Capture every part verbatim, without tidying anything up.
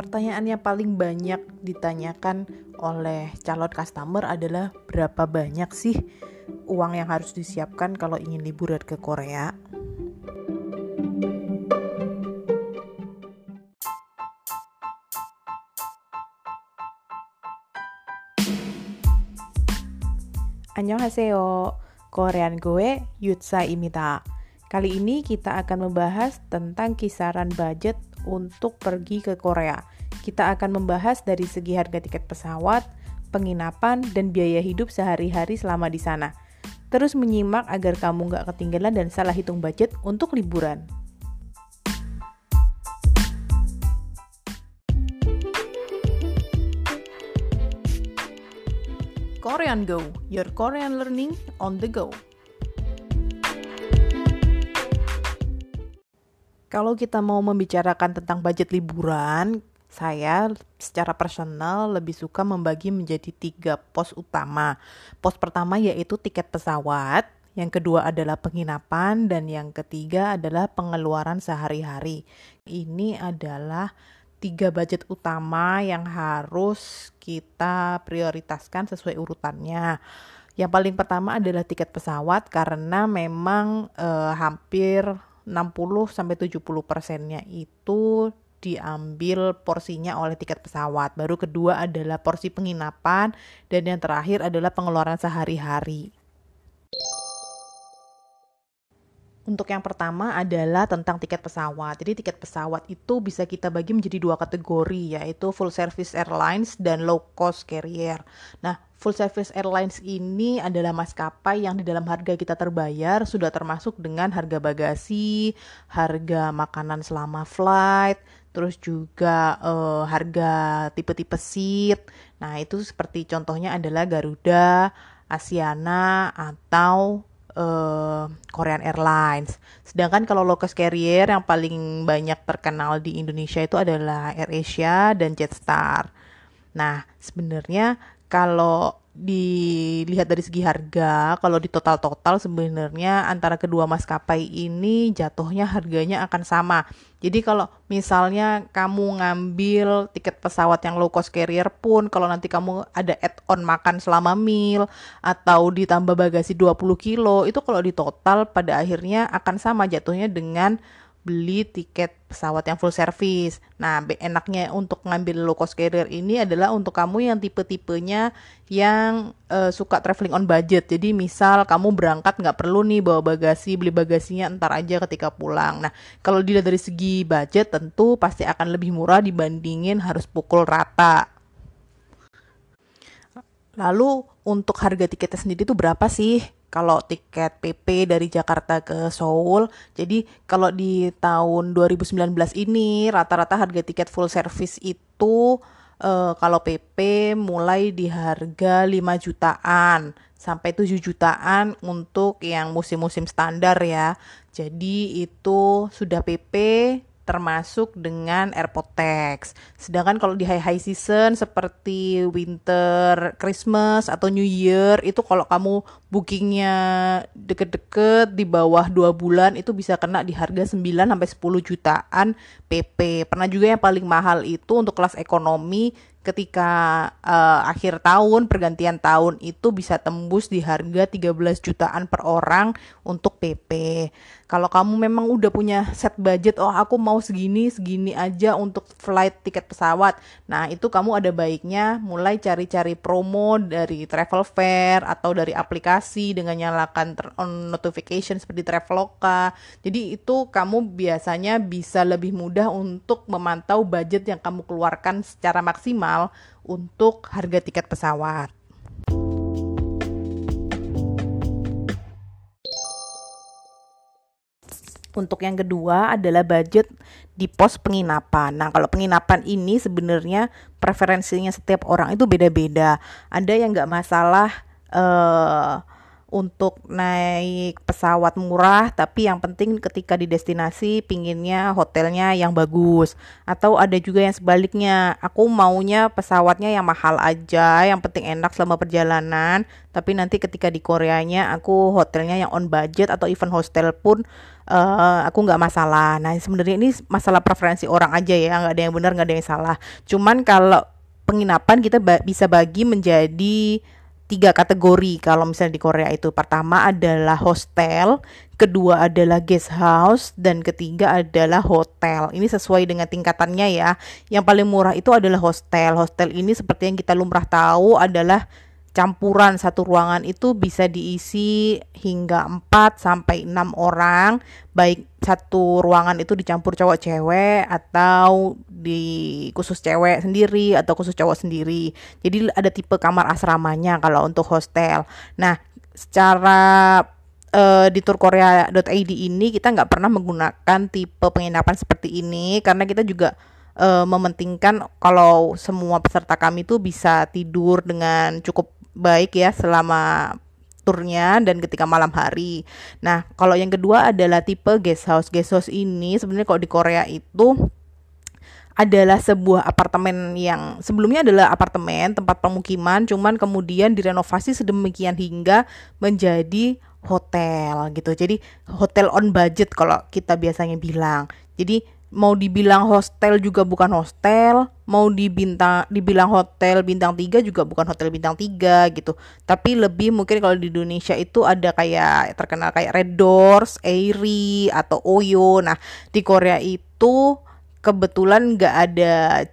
pertanyaan yang paling banyak ditanyakan oleh calon customer adalah berapa banyak sih uang yang harus disiapkan kalau ingin liburan ke Korea. Annyeonghaseyo, Korean Go, Yuta Imita. Kali ini kita akan membahas tentang kisaran budget untuk pergi ke Korea. Kita akan membahas dari segi harga tiket pesawat, penginapan, dan biaya hidup sehari-hari selama di sana. Terus menyimak agar kamu nggak ketinggalan dan salah hitung budget untuk liburan. Korean Go, your Korean learning on the go. Kalau kita mau membicarakan tentang budget liburan, saya secara personal lebih suka membagi menjadi tiga pos utama. Pos pertama yaitu tiket pesawat, yang kedua adalah penginapan, dan yang ketiga adalah pengeluaran sehari-hari. Ini adalah tiga budget utama yang harus kita prioritaskan sesuai urutannya. Yang paling pertama adalah tiket pesawat karena memang eh, hampir enam puluh sampai tujuh puluh persennya itu diambil porsinya oleh tiket pesawat. Baru kedua adalah porsi penginapan dan yang terakhir adalah pengeluaran sehari-hari. Untuk yang pertama adalah tentang tiket pesawat. Jadi tiket pesawat itu bisa kita bagi menjadi dua kategori, yaitu full service airlines dan low cost carrier. Nah, full service airlines ini adalah maskapai yang di dalam harga kita terbayar sudah termasuk dengan harga bagasi, harga makanan selama flight, terus juga eh, harga tipe-tipe seat. Nah, itu seperti contohnya adalah Garuda, Asiana, atau Uh, Korean Airlines. Sedangkan kalau low cost carrier yang paling banyak terkenal di Indonesia itu adalah AirAsia dan Jetstar. Nah, sebenarnya kalau dilihat dari segi harga, kalau di total-total sebenarnya antara kedua maskapai ini jatuhnya harganya akan sama. Jadi kalau misalnya kamu ngambil tiket pesawat yang low cost carrier pun, kalau nanti kamu ada add-on makan selama meal atau ditambah bagasi dua puluh kilo, itu kalau di total pada akhirnya akan sama jatuhnya dengan beli tiket pesawat yang full service. Nah, enaknya untuk ngambil low cost carrier ini adalah untuk kamu yang tipe-tipenya yang uh, suka traveling on budget. Jadi misal kamu berangkat nggak perlu nih bawa bagasi, beli bagasinya ntar aja ketika pulang. Nah, kalau dilihat dari segi budget tentu pasti akan lebih murah dibandingin harus pukul rata. Lalu untuk harga tiketnya sendiri itu berapa sih? Kalau tiket P P dari Jakarta ke Seoul, jadi kalau di tahun dua ribu sembilan belas ini rata-rata harga tiket full service itu eh, kalau P P mulai di harga lima jutaan sampai tujuh jutaan untuk yang musim-musim standar ya. Jadi itu sudah P P termasuk dengan airport tax. Sedangkan kalau di high-high season seperti winter, Christmas atau New Year, itu kalau kamu bookingnya deket-deket di bawah dua bulan itu bisa kena di harga sembilan sampai sepuluh jutaan P P. Pernah juga yang paling mahal itu untuk kelas ekonomi ketika uh, akhir tahun, pergantian tahun itu bisa tembus di harga tiga belas jutaan per orang untuk P P. Kalau kamu memang udah punya set budget, oh aku mau segini, segini aja untuk flight tiket pesawat. Nah, itu kamu ada baiknya mulai cari-cari promo dari travel fair atau dari aplikasi dengan nyalakan notification seperti Traveloka. Jadi itu kamu biasanya bisa lebih mudah untuk memantau budget yang kamu keluarkan secara maksimal untuk harga tiket pesawat. Untuk yang kedua adalah budget di pos penginapan. Nah, kalau penginapan ini sebenarnya preferensinya setiap orang itu beda-beda. Ada yang nggak masalah eh, untuk naik pesawat murah, tapi yang penting ketika di destinasi pinginnya hotelnya yang bagus. Atau ada juga yang sebaliknya, aku maunya pesawatnya yang mahal aja, yang penting enak selama perjalanan, tapi nanti ketika di Koreanya aku hotelnya yang on budget atau even hostel pun uh, aku nggak masalah. Nah sebenarnya ini masalah preferensi orang aja ya, nggak ada yang benar nggak ada yang salah. Cuman kalau penginapan kita ba- bisa bagi menjadi tiga kategori kalau misalnya di Korea itu. Pertama adalah hostel, kedua adalah guest house, dan ketiga adalah hotel. Ini sesuai dengan tingkatannya ya. Yang paling murah itu adalah hostel. Hostel ini seperti yang kita lumrah tahu adalah campuran, satu ruangan itu bisa diisi hingga empat sampai enam orang, baik satu ruangan itu dicampur cowok cewek atau di khusus cewek sendiri atau khusus cowok sendiri. Jadi ada tipe kamar asramanya kalau untuk hostel. Nah, secara uh, di turkorea dot i d ini kita nggak pernah menggunakan tipe penginapan seperti ini karena kita juga uh, mementingkan kalau semua peserta kami itu bisa tidur dengan cukup baik ya selama turnya dan ketika malam hari. Nah, kalau yang kedua adalah tipe guest house. Guest house ini sebenarnya kalau di Korea itu adalah sebuah apartemen yang sebelumnya adalah apartemen tempat pemukiman, cuman kemudian direnovasi sedemikian hingga menjadi hotel gitu. Jadi hotel on budget kalau kita biasanya bilang. Jadi mau dibilang hostel juga bukan hostel, mau dibintang, dibilang hotel bintang tiga juga bukan hotel bintang tiga gitu. Tapi lebih mungkin kalau di Indonesia itu ada kayak terkenal kayak RedDoorz, Airy, atau Oyo. Nah di Korea itu kebetulan nggak ada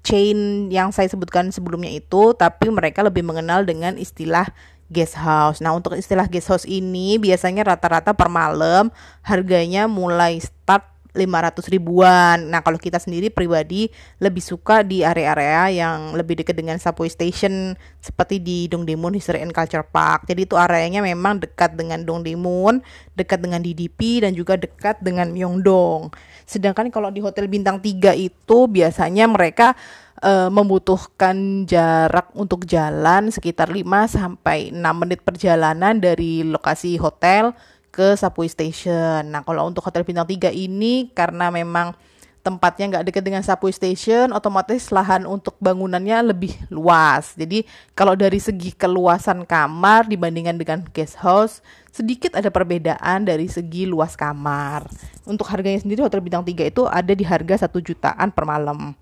chain yang saya sebutkan sebelumnya itu, tapi mereka lebih mengenal dengan istilah guest house. Nah untuk istilah guest house ini biasanya rata-rata per malam harganya mulai start lima ratus ribuan. Nah kalau kita sendiri pribadi lebih suka di area-area yang lebih dekat dengan subway station seperti di Dongdaemun History and Culture Park. Jadi itu areanya memang dekat dengan Dongdaemun, dekat dengan D D P, dan juga dekat dengan Myeongdong. Sedangkan kalau di hotel bintang tiga itu biasanya mereka Uh, membutuhkan jarak untuk jalan sekitar lima sampai enam menit perjalanan dari lokasi hotel ke subway station. Nah kalau untuk hotel bintang tiga ini karena memang tempatnya nggak dekat dengan subway station, otomatis lahan untuk bangunannya lebih luas. Jadi kalau dari segi keluasan kamar dibandingkan dengan guest house, sedikit ada perbedaan dari segi luas kamar. Untuk harganya sendiri hotel bintang tiga itu ada di harga satu jutaan per malam.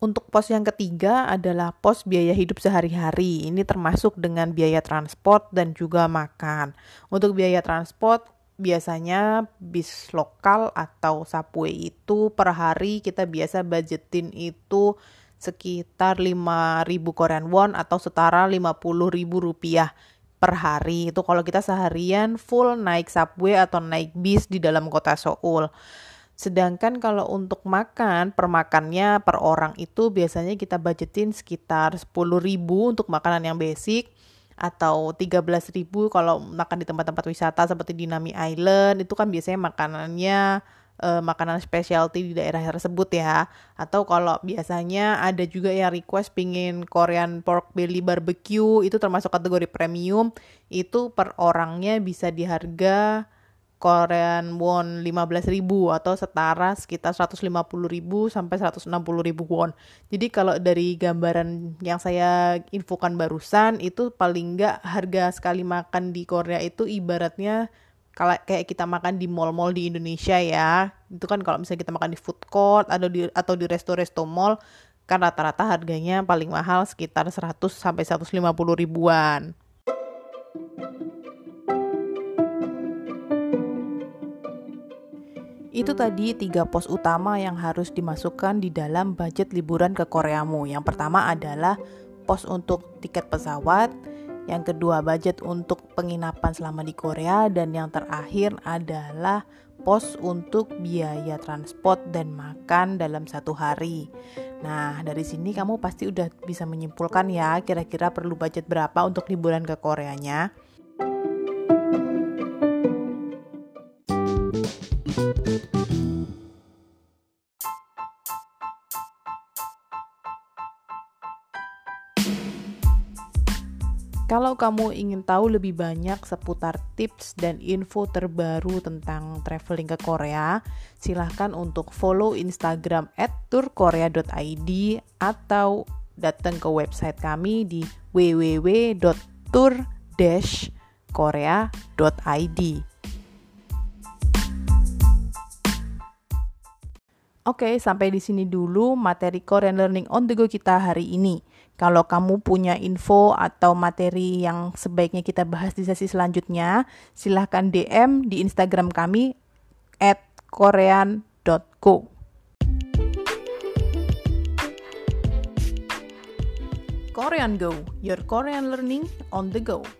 Untuk pos yang ketiga adalah pos biaya hidup sehari-hari. Ini termasuk dengan biaya transport dan juga makan. Untuk biaya transport, biasanya bis lokal atau subway itu per hari kita biasa budgetin itu sekitar lima ribu Korean won atau setara lima puluh ribu rupiah per hari. Itu kalau kita seharian full naik subway atau naik bis di dalam kota Seoul. Sedangkan kalau untuk makan, permakannya per orang itu biasanya kita budgetin sekitar sepuluh ribu untuk makanan yang basic atau tiga belas ribu kalau makan di tempat-tempat wisata seperti di Nami Island, itu kan biasanya makanannya eh, makanan specialty di daerah tersebut ya. Atau kalau biasanya ada juga yang request pingin Korean pork belly barbecue, itu termasuk kategori premium, itu per orangnya bisa di harga Korean won lima belas ribu atau setara sekitar seratus lima puluh ribu sampai seratus enam puluh ribu won. Jadi kalau dari gambaran yang saya infokan barusan itu paling enggak harga sekali makan di Korea itu ibaratnya kalau kayak kita makan di mall-mall di Indonesia ya. Itu kan kalau misalnya kita makan di food court atau di atau di resto-resto mall kan rata-rata harganya paling mahal sekitar seratus sampai seratus lima puluh ribuan. Itu tadi tiga pos utama yang harus dimasukkan di dalam budget liburan ke Koreamu. Yang pertama adalah pos untuk tiket pesawat, yang kedua budget untuk penginapan selama di Korea, dan yang terakhir adalah pos untuk biaya transport dan makan dalam satu hari. Nah, dari sini kamu pasti udah bisa menyimpulkan ya kira-kira perlu budget berapa untuk liburan ke Koreanya. kamu ingin tahu lebih banyak seputar tips dan info terbaru tentang traveling ke Korea, silahkan untuk follow Instagram at turkorea dot i d atau datang ke website kami di w w w dot tur dash korea dot i d. Oke, sampai di sini dulu materi Korean Learning on the Go kita hari ini. Kalau kamu punya info atau materi yang sebaiknya kita bahas di sesi selanjutnya, silahkan D M di Instagram kami at korean dot go. Korean Go, your Korean learning on the go.